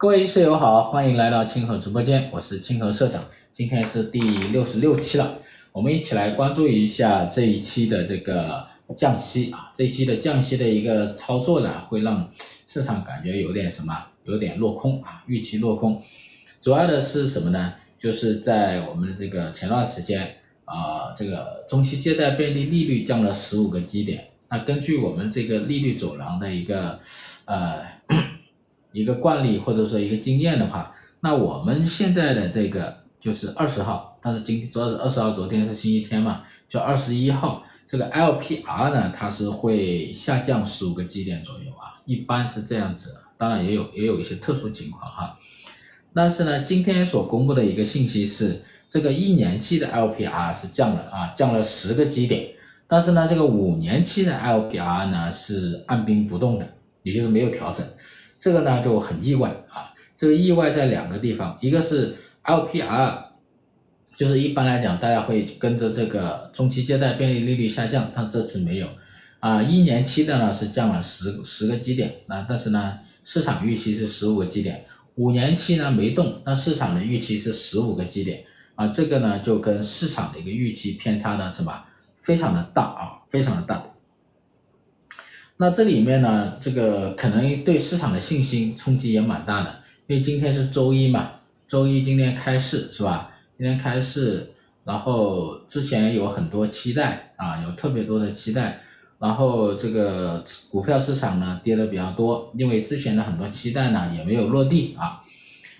各位舍友好，欢迎来到清河直播间，我是清河社长。今天是第66期了，我们一起来关注一下这一期的这个降息啊，这一期的降息的一个操作呢，会让市场感觉有点落空啊，预期落空。主要的是什么呢？就是在我们这个前段时间啊，这个中期借贷便利利率降了15个基点。那根据我们这个利率走廊的一个惯例或者说一个经验的话，那我们现在的这个就是20号，但是主要是20号，昨天是星期天嘛，就21号，这个 LPR 呢，它是会下降15个基点左右啊，一般是这样子，当然也有一些特殊情况哈。但是呢，今天所公布的一个信息是，这个一年期的 LPR 是降了10个基点，但是呢，这个五年期的 LPR 呢是按兵不动的，也就是没有调整。这个呢就很意外啊，这个意外在两个地方，一个是 LPR， 就是一般来讲大家会跟着这个中期借贷便利利率下降，但这次没有啊，一年期的呢是降了10个基点，那但是呢市场预期是15个基点，五年期呢没动，但市场的预期是15个基点啊，这个呢就跟市场的一个预期偏差呢什么非常的大啊，非常的大。那这里面呢，这个可能对市场的信心冲击也蛮大的，因为今天是周一嘛，周一今天开市是吧？今天开市，然后之前有很多期待啊，有特别多的期待，然后这个股票市场呢跌的比较多，因为之前的很多期待呢也没有落地啊。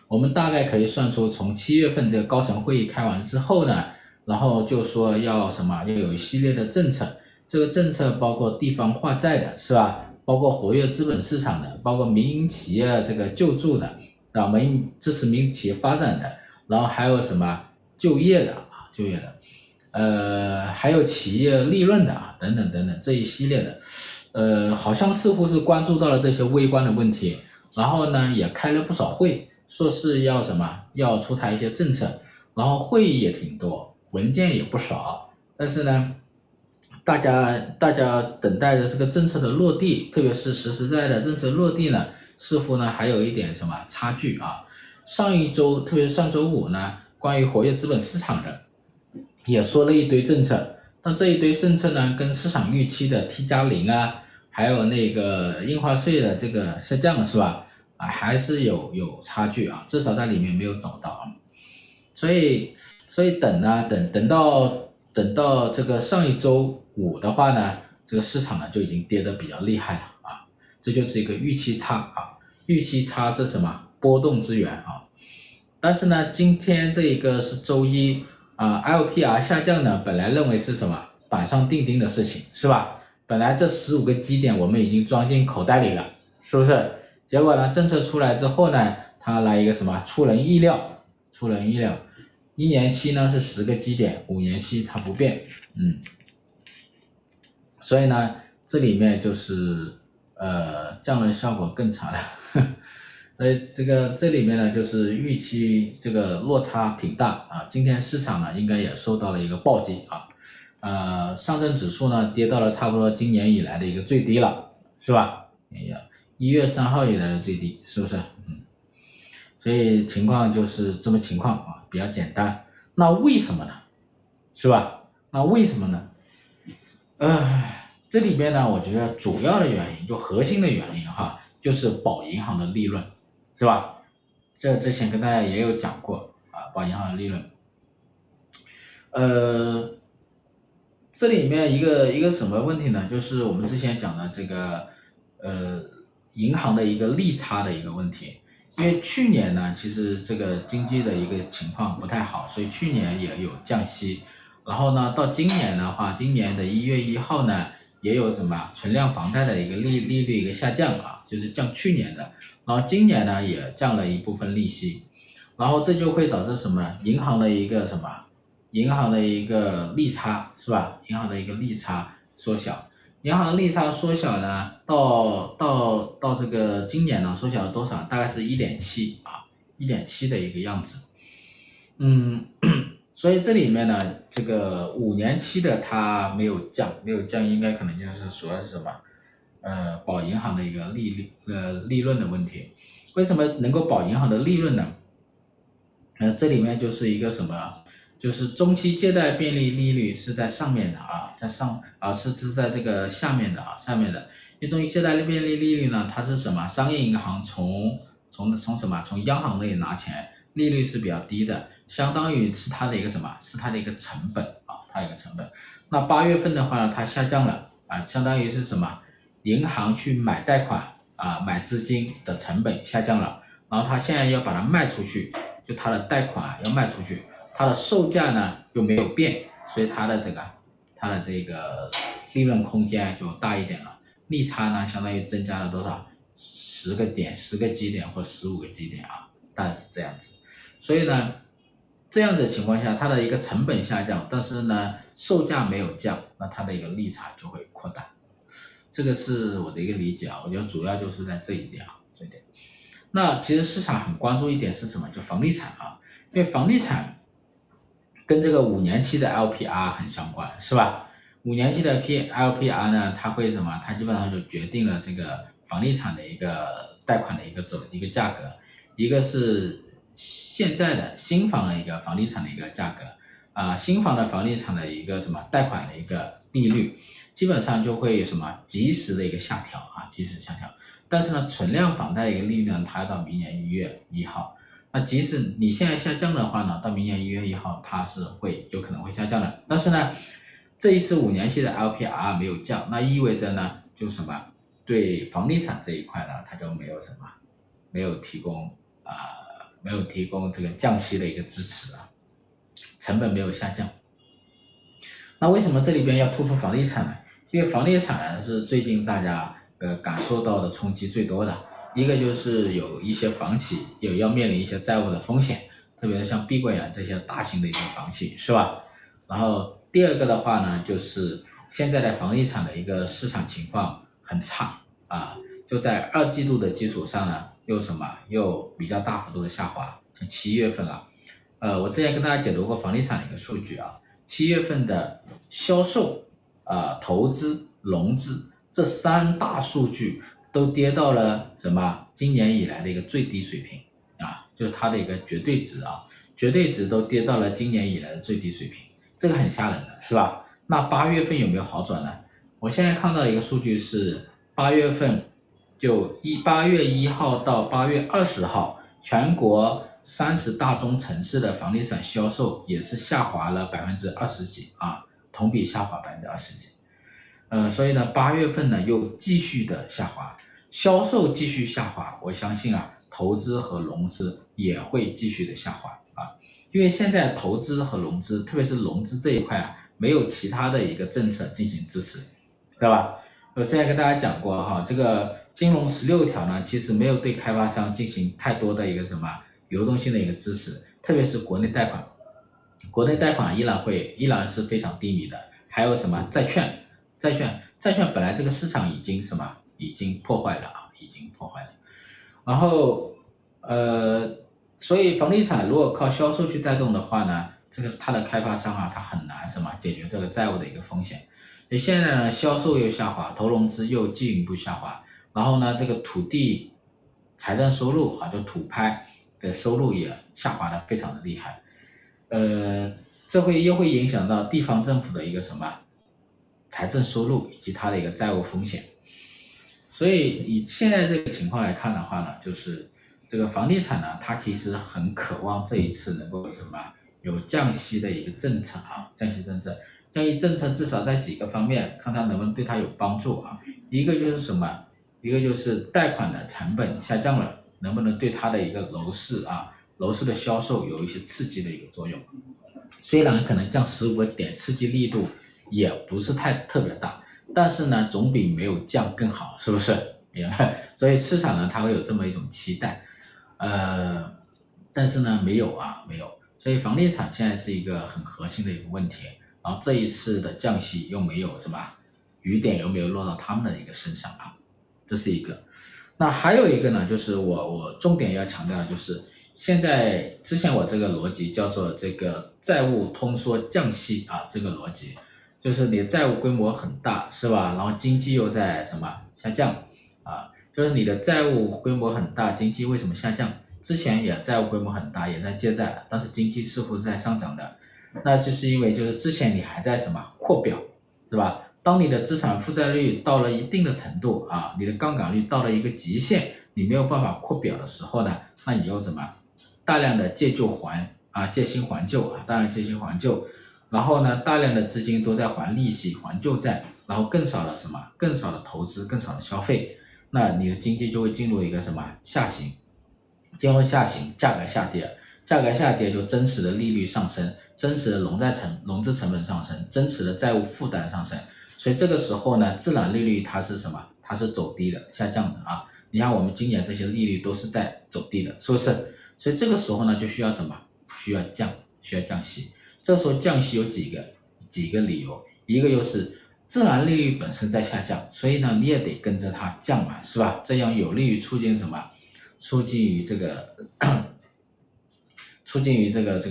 我们大概可以算出，从7月份这个高层会议开完之后呢，然后就说要有一系列的政策。这个政策包括地方化债的是吧，包括活跃资本市场的，包括民营企业这个救助的，然后支持民营企业发展的，然后还有就业的，还有企业利润的啊，等等等等这一系列的，好像似乎是关注到了这些微观的问题，然后呢也开了不少会，说是要出台一些政策，然后会议也挺多，文件也不少，但是呢。大家等待着这个政策的落地，特别是实在的政策落地呢，似乎呢还有一点差距啊。上一周，特别是上周五呢，关于活跃资本市场的也说了一堆政策，但这一堆政策呢，跟市场预期的 T+0 啊，还有那个印花税的这个下降是吧？啊，还是有差距啊，至少在里面没有找到啊。所以等到这个上一周五的话呢，这个市场呢就已经跌得比较厉害了啊，这就是一个预期差啊，预期差是波动之源啊。但是呢，今天这一个是周一啊，LPR 下降呢，本来认为是板上钉钉的事情是吧？本来这15个基点我们已经装进口袋里了，是不是？结果呢，政策出来之后呢，它来一个出人意料。一年期呢是10个基点，五年期它不变，所以呢这里面就是降的效果更差了，所以这里面呢就是预期这个落差挺大啊。今天市场呢应该也受到了一个暴击啊，上证指数呢跌到了差不多今年以来的一个最低了，是吧？1月3号以来的最低，是不是？所以情况就是这么情况啊。比较简单，那为什么呢？是吧？那为什么呢？这里边呢，我觉得主要的原因，核心的原因哈，就是保银行的利润，是吧？这之前跟大家也有讲过啊，保银行的利润。这里面一个什么问题呢？就是我们之前讲的这个银行的一个利差的一个问题。因为去年呢，其实这个经济的一个情况不太好，所以去年也有降息。然后呢，到今年的话，今年的1月1号呢，也有存量房贷的一个利率一个下降啊，就是降去年的。然后今年呢，也降了一部分利息。然后这就会导致什么呢？银行的一个利差是吧？银行的一个利差缩小。银行利差缩小呢，到这个今年呢，缩小了多少？大概是 1.7 啊， 1.7 的一个样子。所以这里面呢，这个五年期的它没有降，应该可能就是主要是保银行的一个利润的问题。为什么能够保银行的利润呢？这里面就是一个什么？就是中期借贷便利利率是在上面的啊，在上啊是在这个下面的啊，下面的。因为中期借贷便利利率呢，它是什么？商业银行从什么？从央行那里拿钱，利率是比较低的，相当于是它的一个什么？是它的一个成本啊，它的一个成本。那8月份的话呢，它下降了啊，相当于是什么？银行去买贷款啊，买资金的成本下降了，然后它现在要把它卖出去，就它的贷款要卖出去。它的售价呢又没有变，所以它的这个利润空间就大一点了。利差呢相当于增加了多少？10个基点或15个基点啊，大概是这样子。所以呢，这样子的情况下，它的一个成本下降，但是呢售价没有降，那它的一个利差就会扩大。这个是我的一个理解啊，我觉得主要就是在这一点啊，这一点。那其实市场很关注一点是什么？就房地产啊，因为房地产跟这个5年期的 LPR 很相关，是吧？5年期的 LPR 呢，它会什么？它基本上就决定了这个房地产的一个贷款的一个价格，一个是现在的新房的一个房地产的一个价格啊，新房的房地产的一个什么贷款的一个利率，基本上就会什么及时的一个下调啊，及时下调。但是呢，存量房贷的一个利率呢，它要到明年1月1号。那即使你现在下降的话呢，到明年1月1号它是会有可能会下降的。但是呢，这一次5年期的 LPR 没有降，那意味着呢，就什么对房地产这一块呢，它就没有提供这个降息的一个支持啊，成本没有下降。那为什么这里边要突出房地产呢？因为房地产呢是最近大家感受到的冲击最多的。一个就是有一些房企有要面临一些债务的风险，特别是像碧桂园这些大型的一些房企，是吧？然后第二个的话呢，就是现在的房地产的一个市场情况很差啊，就在2季度的基础上呢，又比较大幅度的下滑。像7月份啊，我之前跟大家解读过房地产的一个数据啊，7月份的销售啊、投资、融资这3大数据。都跌到了什么今年以来的一个最低水平啊，就是它的一个绝对值啊，绝对值都跌到了今年以来的最低水平，这个很吓人的，是吧？那8月份有没有好转呢？我现在看到的一个数据是8月份，就8月1号到8月20号，全国30大中城市的房地产销售也是下滑了20%几啊，同比下滑20%几。所以呢，8月份呢又继续的下滑，销售继续下滑，我相信啊，投资和融资也会继续的下滑啊，因为现在投资和融资，特别是融资这一块啊，没有其他的一个政策进行支持，对吧？我之前跟大家讲过哈，这个金融16条呢，其实没有对开发商进行太多的一个什么流动性的一个支持，特别是国内贷款，国内贷款依然是非常低迷的，还有什么债券本来这个市场已经破坏了啊，已经破坏了。然后所以房地产如果靠销售去带动的话呢，这个它的开发商啊，它很难解决这个债务的一个风险。所以现在呢，销售又下滑，投融资又进一步下滑，然后呢，这个土地财政收入啊，就土拍的收入也下滑的非常的厉害。这又会影响到地方政府的一个财政收入以及它的一个债务风险。所以以现在这个情况来看的话呢，就是这个房地产呢，它其实很渴望这一次能够有降息的一个政策啊，降息政策至少在几个方面看它能不能对它有帮助啊。一个就是贷款的成本下降了，能不能对它的一个楼市的销售有一些刺激的一个作用？虽然可能降15个点，刺激力度也不是太特别大，但是呢，总比没有降更好，是不是？所以市场呢，它会有这么一种期待，但是呢，没有。所以房地产现在是一个很核心的一个问题，然后这一次的降息又没有雨点又没有落到他们的一个身上啊，这是一个。那还有一个呢，就是我重点要强调的就是，之前我这个逻辑叫做这个债务通缩降息啊，这个逻辑。就是你债务规模很大，是吧？然后经济又在下降啊，就是你的债务规模很大，经济为什么下降？之前也债务规模很大，也在借债，但是经济似乎是在上涨的，那就是因为就是之前你还在什么扩表，是吧？当你的资产负债率到了一定的程度啊，你的杠杆率到了一个极限，你没有办法扩表的时候呢，那你又怎么大量的借旧还啊，借新还旧啊，当然借新还旧，然后呢，大量的资金都在还利息、还旧债，然后更少的什么，更少的投资，更少的消费，那你的经济就会进入一个什么下行。进入下行，价格下跌，价格下跌就真实的利率上升，真实的融资成本上升，真实的债务负担上升，所以这个时候呢，自然利率它是什么？它是走低的，下降的啊！你看我们今年这些利率都是在走低的，是不是？所以这个时候呢，就需要什么？需要降息。这时候降息有几个理由，一个就是自然利率本身在下降，所以呢，你也得跟着它降嘛，是吧？这样有利于促进什么？促进于这个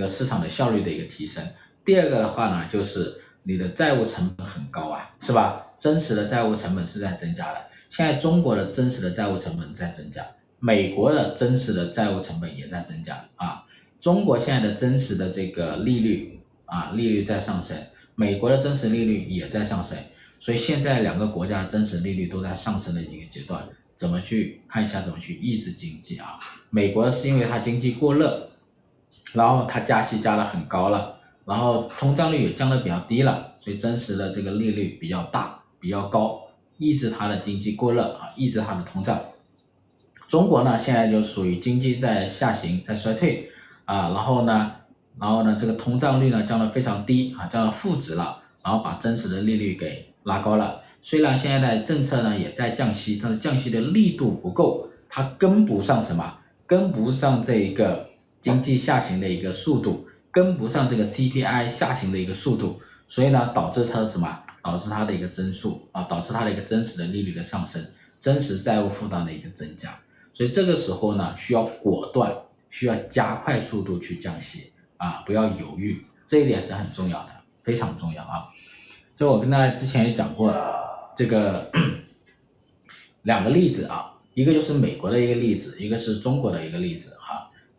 市场的效率的一个提升。第二个的话呢，就是你的债务成本很高啊，是吧？真实的债务成本是在增加的。现在中国的真实的债务成本在增加，美国的真实的债务成本也在增加啊。中国现在的真实的这个利率啊，利率在上升，美国的真实利率也在上升，所以现在两个国家的真实利率都在上升的一个阶段。怎么去看一下怎么去抑制经济啊？美国是因为它经济过热，然后它加息加得很高了，然后通胀率也降得比较低了，所以真实的这个利率比较大比较高，抑制它的经济过热啊，抑制它的通胀。中国呢现在就属于经济在下行在衰退啊，然后呢这个通胀率呢降得非常低啊，降到负值了，然后把真实的利率给拉高了。虽然现在的政策呢也在降息，但是降息的力度不够，它跟不上什么？跟不上这一个经济下行的一个速度，跟不上这个 CPI 下行的一个速度，所以呢导致它什么？导致它的一个增速啊，导致它的一个真实的利率的上升，真实债务负担的一个增加。所以这个时候呢，需要果断，需要加快速度去降息啊，不要犹豫，这一点是很重要的，非常重要啊。就我跟大家之前也讲过了。这个两个例子啊，一个就是美国的一个例子，一个是中国的一个例子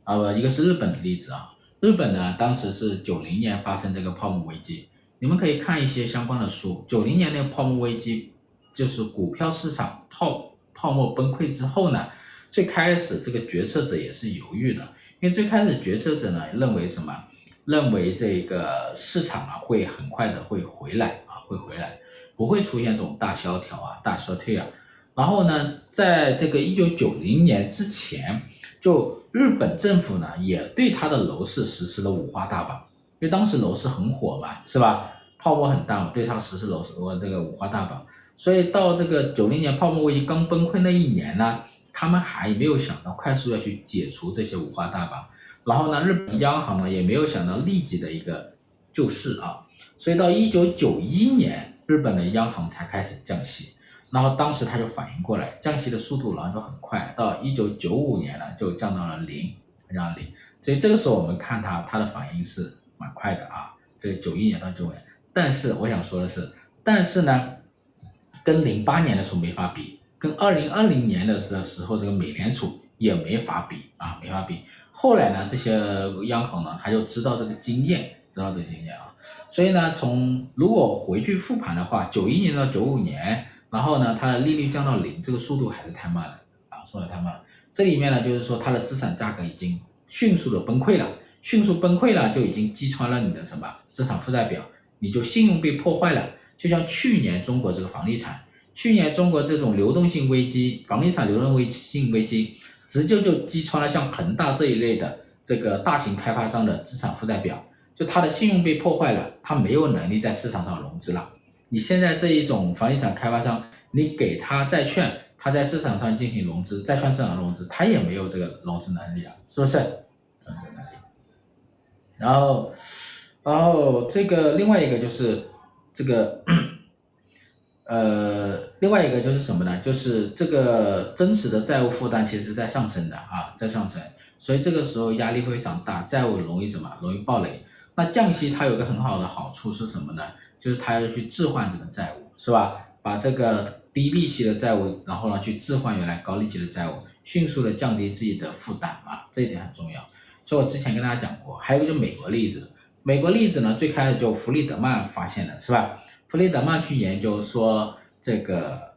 啊，一个是日本的例子啊。日本呢，当时是90年发生这个泡沫危机，你们可以看一些相关的书。90年那个泡沫危机，就是股票市场泡沫崩溃之后呢，最开始这个决策者也是犹豫的，因为最开始决策者呢认为什么？认为这个市场啊会很快的会回来啊，会回来，不会出现这种大萧条啊、大衰退啊。然后呢，在这个1990年之前，就日本政府呢也对它的楼市实施了五花大绑，因为当时楼市很火嘛，是吧？泡沫很大，对它实施楼市这个五花大绑。所以到这个90年泡沫危机刚崩溃那一年呢，他们还没有想到快速要去解除这些五花大绑。然后呢，日本央行呢也没有想到立即的一个救市啊，所以到1991年，日本的央行才开始降息。然后当时他就反应过来，降息的速度然后就很快，到1995年呢就降到了零，降到零。所以这个时候我们看它的反应是蛮快的啊，这个91年到95年。但是我想说的是，但是呢，跟08年的时候没法比，跟2020年的时候这个美联储也没法比啊，没法比。后来呢，这些央行呢，他就知道这个经验，啊，所以呢，如果回去复盘的话，91年到95年，然后呢，它的利率降到零，这个速度还是太慢了啊，速度太慢了。这里面呢，就是说它的资产价格已经迅速的崩溃了，就已经击穿了你的什么资产负债表，你就信用被破坏了。就像去年中国这个房地产，去年中国这种流动性危机，房地产流动性危机。直接就击穿了像恒大这一类的这个大型开发商的资产负债表，就他的信用被破坏了，他没有能力在市场上融资了。你现在这一种房地产开发商，你给他债券，他在市场上进行融资，债券市场融资，他也没有这个融资能力了，是不是？然后这个另外一个就是这个。另外一个就是什么呢？就是这个真实的债务负担其实在上升的啊，在上升，所以这个时候压力非常大，债务容易什么？容易暴雷。那降息它有一个很好的好处是什么呢？就是它要去置换这个债务，是吧？把这个低利息的债务，然后呢去置换原来高利息的债务，迅速的降低自己的负担嘛，这一点很重要。所以我之前跟大家讲过，还有一个就是美国例子。美国例子呢，最开始就弗里德曼发现的，是吧？弗里德曼去研究说，这个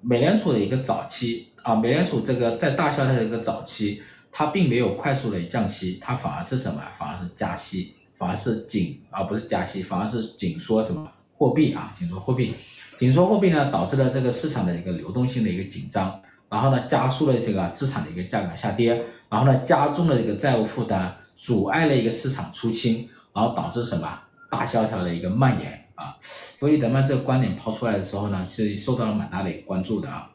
美联储的一个早期啊，美联储这个在大萧条的一个早期，它并没有快速的降息，它反而是什么？反而是加息，反而是紧缩什么货币啊？紧缩货币，紧缩货币呢，导致了这个市场的一个流动性的一个紧张，然后呢，加速了这个资产的一个价格下跌，然后呢，加重了这个债务负担，阻碍了一个市场出清。然后导致什么大萧条的一个蔓延啊？弗里德曼这个观点抛出来的时候呢，是受到了蛮大的一个关注的啊。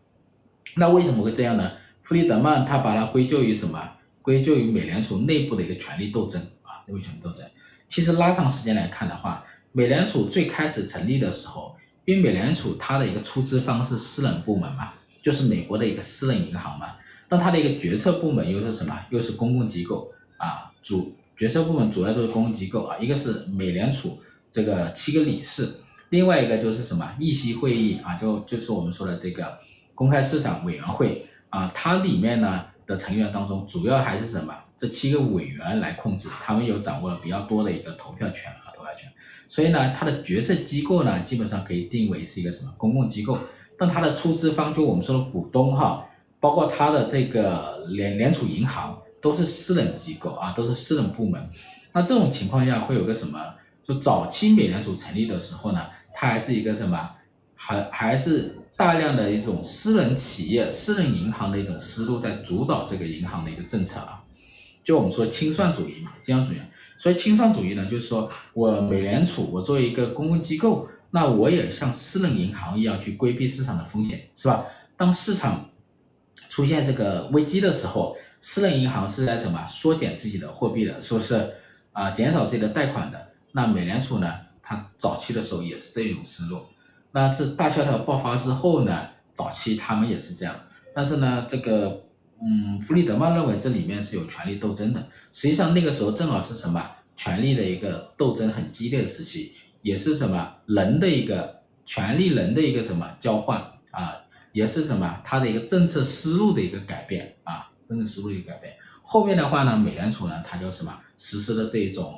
那为什么会这样呢？弗里德曼他把它归咎于什么？归咎于美联储内部的一个权力斗争啊，内部权力斗争。其实拉长时间来看的话，美联储最开始成立的时候，因为美联储它的一个出资方是私人部门嘛，就是美国的一个私人银行嘛，但它的一个决策部门又是什么？又是公共机构啊，决策部门主要就是公共机构啊，一个是美联储这个7个理事，另外一个就是什么议息会议啊，就是我们说的这个公开市场委员会啊，它里面呢的成员当中，主要还是什么这7个委员来控制，他们有掌握了比较多的一个投票权，所以呢，它的决策机构呢基本上可以定为是一个什么公共机构，但它的出资方就我们说的股东哈，包括它的这个联储银行。都是私人机构啊，都是私人部门。那这种情况下会有个什么？就早期美联储成立的时候呢，它还是一个什么？还是大量的一种私人企业、私人银行的一种思路在主导这个银行的一个政策啊。就我们说清算主义嘛，清算主义。所以清算主义呢，就是说我美联储，我作为一个公共机构，那我也像私人银行一样去规避市场的风险，是吧？当市场出现这个危机的时候，私人银行是在什么缩减自己的货币的，是不是啊、减少自己的贷款的。那美联储呢，它早期的时候也是这种思路。那是大萧条爆发之后呢，早期他们也是这样。但是呢，这个弗里德曼认为这里面是有权力斗争的。实际上那个时候正好是什么权力的一个斗争很激烈的时期，也是什么人的一个权力人的一个什么交换啊，也是什么它的一个政策思路的一个改变啊。政治思路有改变，后面的话呢，美联储呢，它就什么实施了这一种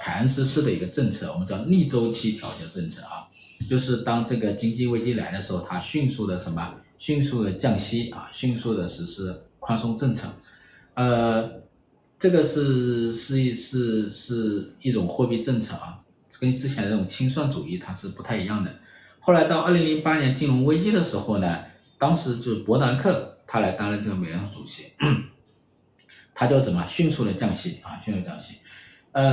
凯恩斯式的一个政策，我们叫逆周期调节政策啊，就是当这个经济危机来的时候，它迅速的降息啊，迅速的实施宽松政策，这个是一种货币政策啊，跟之前的这种清算主义它是不太一样的。后来到2008年金融危机的时候呢，当时就是伯南克。他来担任这个美联储主席，他就什么迅速的降息啊，迅速降息。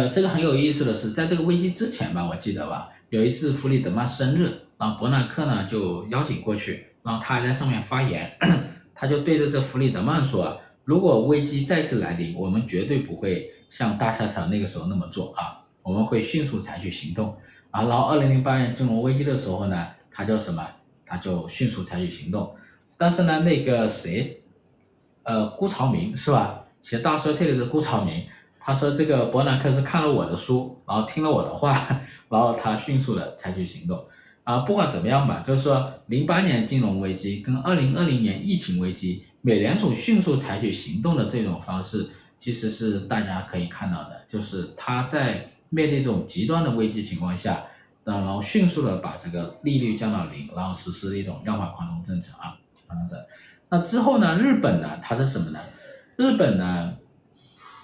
这个很有意思的是，在这个危机之前吧，我记得吧，有一次弗里德曼生日，然后伯南克呢就邀请过去，然后他还在上面发言，他就对着这弗里德曼说，如果危机再次来临，我们绝对不会像大萧条那个时候那么做啊，我们会迅速采取行动啊。然后2008年金融危机的时候呢，他就迅速采取行动。但是呢，那个谁，辜朝明是吧？写《大衰退》的是辜朝明，他说这个伯南克是看了我的书，然后听了我的话，然后他迅速的采取行动。啊，不管怎么样吧，就是说08年金融危机跟2020年疫情危机，美联储迅速采取行动的这种方式，其实是大家可以看到的，就是他在面对这种极端的危机情况下，然后迅速的把这个利率降到0，然后实施一种量化宽松政策啊。那之后呢？日本呢？它是什么呢？日本呢？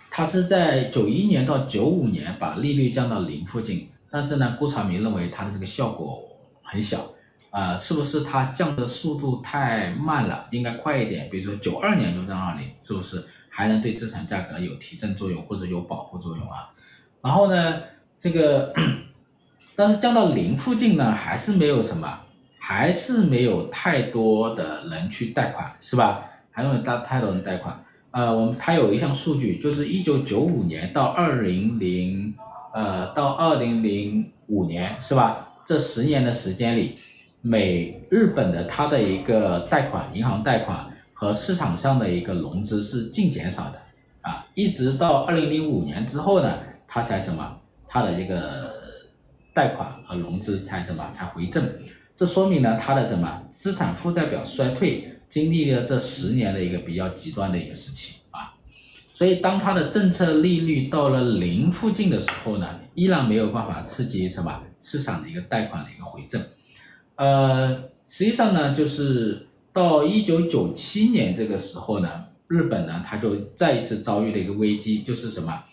它是在91年到95年把利率降到0附近，但是呢，辜朝明认为它的这个效果很小啊、是不是它降的速度太慢了？应该快一点，比如说92年就降到0，是不是还能对资产价格有提振作用或者有保护作用啊？然后呢，这个但是降到0附近呢，还是没有太多的人去贷款，是吧？还没有太多人贷款。它有一项数据，就是1995年到2005年，是吧？这10年的时间里，日本的它的一个贷款，银行贷款和市场上的一个融资是净减少的啊，一直到2005年之后呢，它才什么？它的这个贷款和融资才回正。这说明了它的什么资产负债表衰退经历了这10年的一个比较极端的一个时期啊。所以当它的政策利率到了0附近的时候呢，依然没有办法刺激什么市场的一个贷款的一个回正。实际上呢，就是到1997年这个时候呢，日本呢它就再一次遭遇了一个危机，就是什么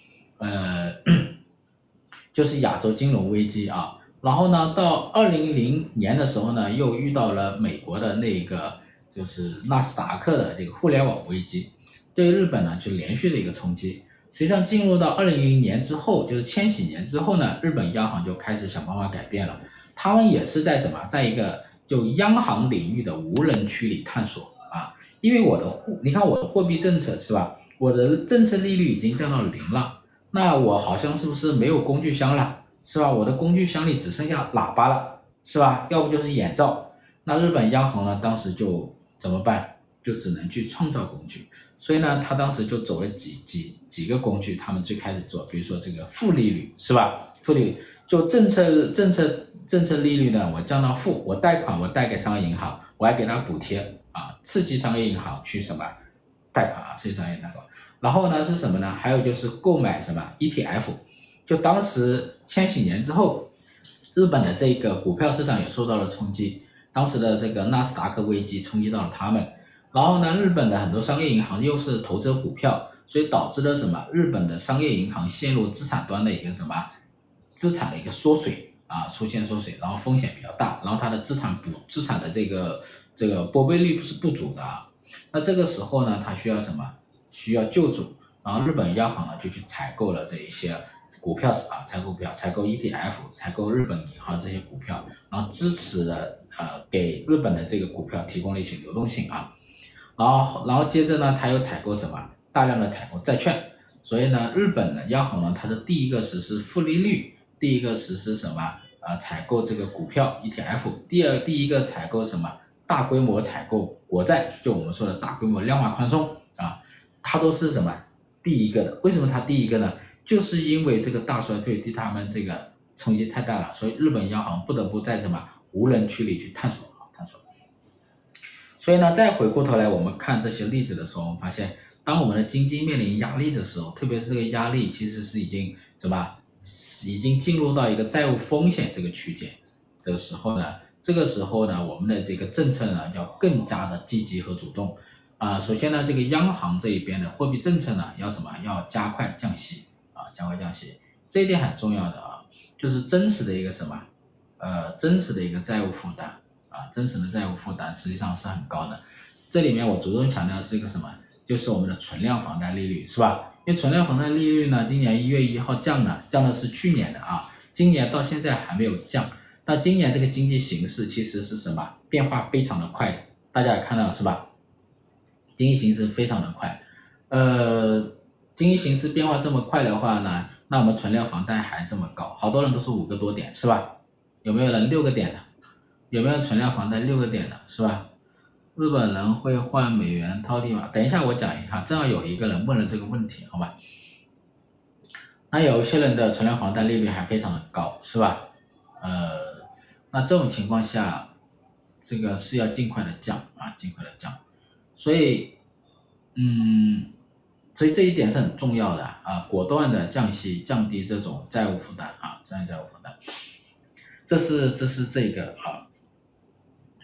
就是亚洲金融危机啊。然后呢，到2000年的时候呢，又遇到了美国的那个就是纳斯达克的这个互联网危机，对日本呢就连续的一个冲击。实际上进入到2000年之后，就是千禧年之后呢，日本央行就开始想办法改变了。他们也是在什么，在一个就央行领域的无人区里探索啊。因为你看我的货币政策是吧，我的政策利率已经降到0了，那我好像是不是没有工具箱了？是吧？我的工具箱里只剩下喇叭了，是吧？要不就是眼罩。那日本央行呢，当时就怎么办？就只能去创造工具。所以呢，他当时就走了几个工具。他们最开始做，比如说这个负利率，是吧？负利率就政策利率呢，我降到负，我贷款我贷给商业银行，我还给他补贴啊，刺激商业银行去什么贷款啊，刺激商业银行。然后呢是什么呢？还有就是购买什么 ETF。就当时千禧年之后，日本的这个股票市场也受到了冲击，当时的这个纳斯达克危机冲击到了他们。然后呢，日本的很多商业银行又是投资股票，所以导致了什么？日本的商业银行陷入资产端的一个什么资产的一个缩水啊，出现缩水，然后风险比较大，然后它的资产的这个拨备率是不足的啊。那这个时候呢，它需要什么？需要救助，然后日本央行呢就去采购了这一些。股票啊，采购股票，采购 ETF， 采购日本银行这些股票，然后支持了给日本的这个股票提供了一些流动性啊，然后接着呢，他又采购什么？大量的采购债券，所以呢，日本的央行呢，它是第一个实施负利率，第一个实施什么？采购这个股票 ETF， 第一个采购什么？大规模采购国债，就我们说的大规模量化宽松啊，它都是什么？第一个的，为什么它第一个呢？就是因为这个大衰退对他们这个冲击太大了，所以日本央行不得不在什么无人区里去探索。所以呢，再回过头来我们看这些例子的时候，我们发现，当我们的经济面临压力的时候，特别是这个压力其实是已经进入到一个债务风险这个区间，这个时候呢，我们的这个政策呢要更加的积极和主动啊。首先呢，这个央行这一边的货币政策呢要什么？要加快降息。这一点很重要的啊，就是真实的一个什么，真实的一个债务负担啊，真实的债务负担实际上是很高的。这里面我着重强调的是一个什么，就是我们的存量房贷利率，是吧？因为存量房贷利率呢，今年1月1号降的是去年的啊，今年到现在还没有降。那今年这个经济形势其实是什么？变化非常的快的，大家也看到是吧？经济形势非常的快，经济形势变化这么快的话呢，那我们存量房贷还这么高，好多人都是5个多点，是吧？有没有人6个点的？有没有存量房贷6个点的，是吧？日本人会换美元套利吗？等一下我讲一下，正好有一个人问了这个问题，好吧？那有一些人的存量房贷利率还非常的高，是吧？那这种情况下，这个是要尽快的降啊，尽快的降。所以这一点是很重要的啊，果断的降息，降低这种债务负担啊，降低债务负担，这是这个啊。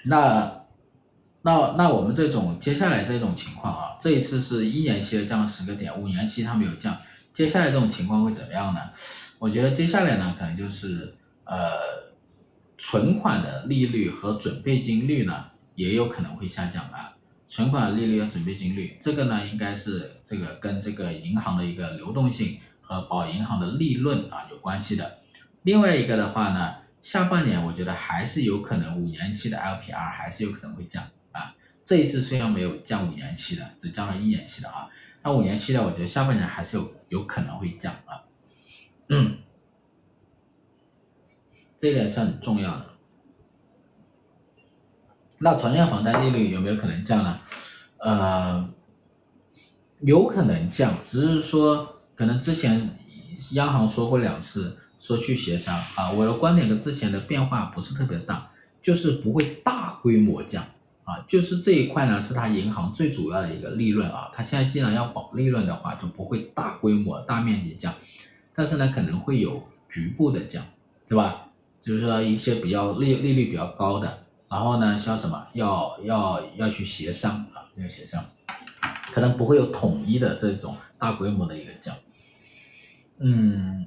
那我们这种接下来这种情况啊，这一次是1年期的降了10个点，5年期它没有降，接下来这种情况会怎么样呢？我觉得接下来呢，可能就是存款的利率和准备金率呢，也有可能会下降啊。存款利率和准备金率，这个呢应该是这个跟这个银行的一个流动性和保银行的利润啊有关系的。另外一个的话呢，下半年我觉得还是有可能5年期的 LPR 还是有可能会降啊。这一次虽然没有降5年期的，只降了1年期的啊，那5年期的我觉得下半年还是有可能会降啊。这一点是很重要的。那存量房贷利率有没有可能降呢？有可能降，只是说可能之前央行说过2次，说去协商啊。我的观点跟之前的变化不是特别大，就是不会大规模降啊，就是这一块呢是它银行最主要的一个利润啊，它现在既然要保利润的话，就不会大规模大面积降，但是呢可能会有局部的降，对吧？就是说一些比较利率比较高的，然后呢像什么要去协商啊，要协商，可能不会有统一的这种大规模的一个降，嗯，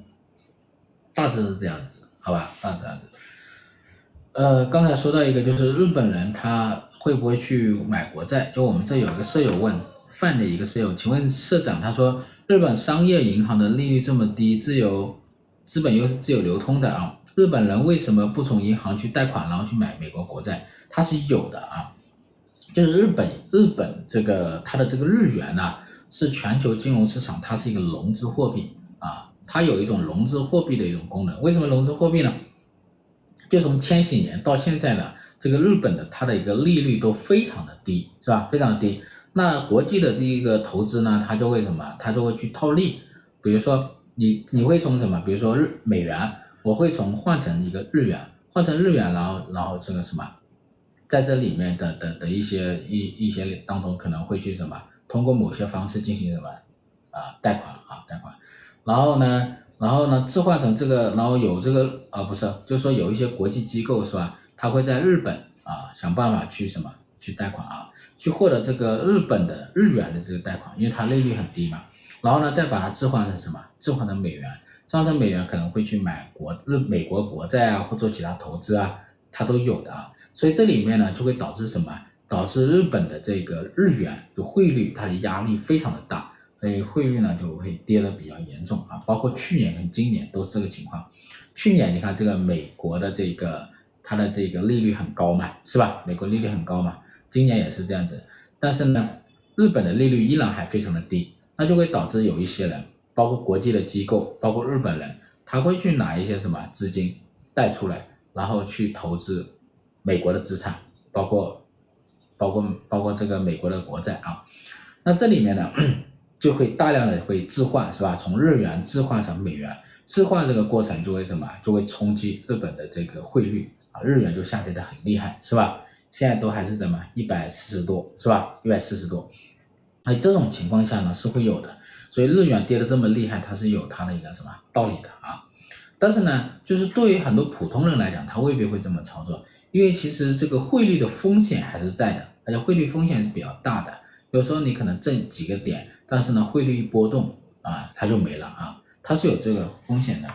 大致是这样子，好吧，大致这样子。刚才说到一个就是日本人他会不会去买国债？就我们这有一个舍友问范的一个舍友，请问社长，他说日本商业银行的利率这么低，资本又是自由流通的啊，日本人为什么不从银行去贷款，然后去买美国国债？它是有的啊，就是日本这个它的这个日元啊，是全球金融市场它是一个融资货币啊，它有一种融资货币的一种功能。为什么融资货币呢？就从千禧年到现在呢，这个日本的它的一个利率都非常的低，是吧？非常的低。那国际的这一个投资呢，它就会什么？它就会去套利。比如说你会从什么？比如说美元，我会从换成一个日元，换成日元，然后这个什么，在这里面的一些当中可能会去什么？通过某些方式进行什么啊贷款啊贷款，然后呢，置换成这个，然后有这个不是，就是说有一些国际机构是吧，他会在日本啊想办法去什么去贷款啊，去获得这个日本的日元的这个贷款，因为它利率很低嘛。然后呢，再把它置换成什么？置换成美元，置换成美元可能会去买美国国债啊，或做其他投资啊，它都有的啊。所以这里面呢，就会导致什么？导致日本的这个日元的汇率它的压力非常的大。所以汇率呢就会跌得比较严重啊，包括去年跟今年都是这个情况。去年你看这个美国的这个它的这个利率很高嘛，是吧？美国利率很高嘛，今年也是这样子。但是呢，日本的利率依然还非常的低，那就会导致有一些人，包括国际的机构，包括日本人，他会去拿一些什么资金带出来，然后去投资美国的资产，包括这个美国的国债啊。那这里面呢，就会大量的会置换，是吧？从日元置换成美元，置换这个过程就会什么？就会冲击日本的这个汇率啊，日元就下跌的很厉害，是吧？现在都还是什么140多，是吧？140多，哎，这种情况下呢是会有的，所以日元跌的这么厉害，它是有它的一个什么道理的啊。但是呢，就是对于很多普通人来讲，他未必会这么操作，因为其实这个汇率的风险还是在的，而且汇率风险是比较大的。有时候你可能挣几个点，但是呢汇率一波动啊，它就没了啊，它是有这个风险的，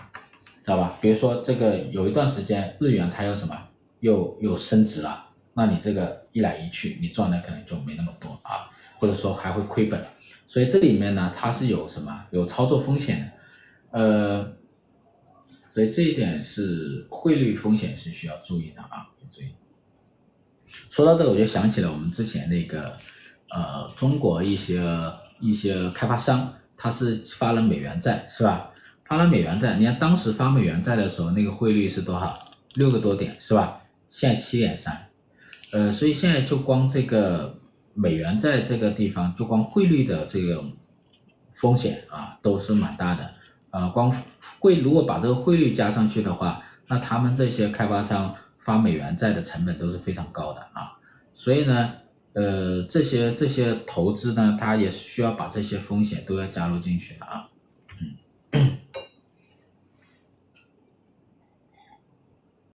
知道吧？比如说这个有一段时间日元它又什么又升值了，那你这个一来一去你赚的可能就没那么多啊，或者说还会亏本。所以这里面呢它是有什么有操作风险的，所以这一点是汇率风险是需要注意的啊，注意。说到这个我就想起了我们之前那个中国一些开发商，他是发了美元债，是吧？发了美元债，你看当时发美元债的时候，那个汇率是多少？6个多点，是吧？现在7.3，所以现在就光这个美元债这个地方，就光汇率的这个风险啊，都是蛮大的。光如果把这个汇率加上去的话，那他们这些开发商发美元债的成本都是非常高的啊，所以呢。这些投资呢，它也是需要把这些风险都要加入进去的啊。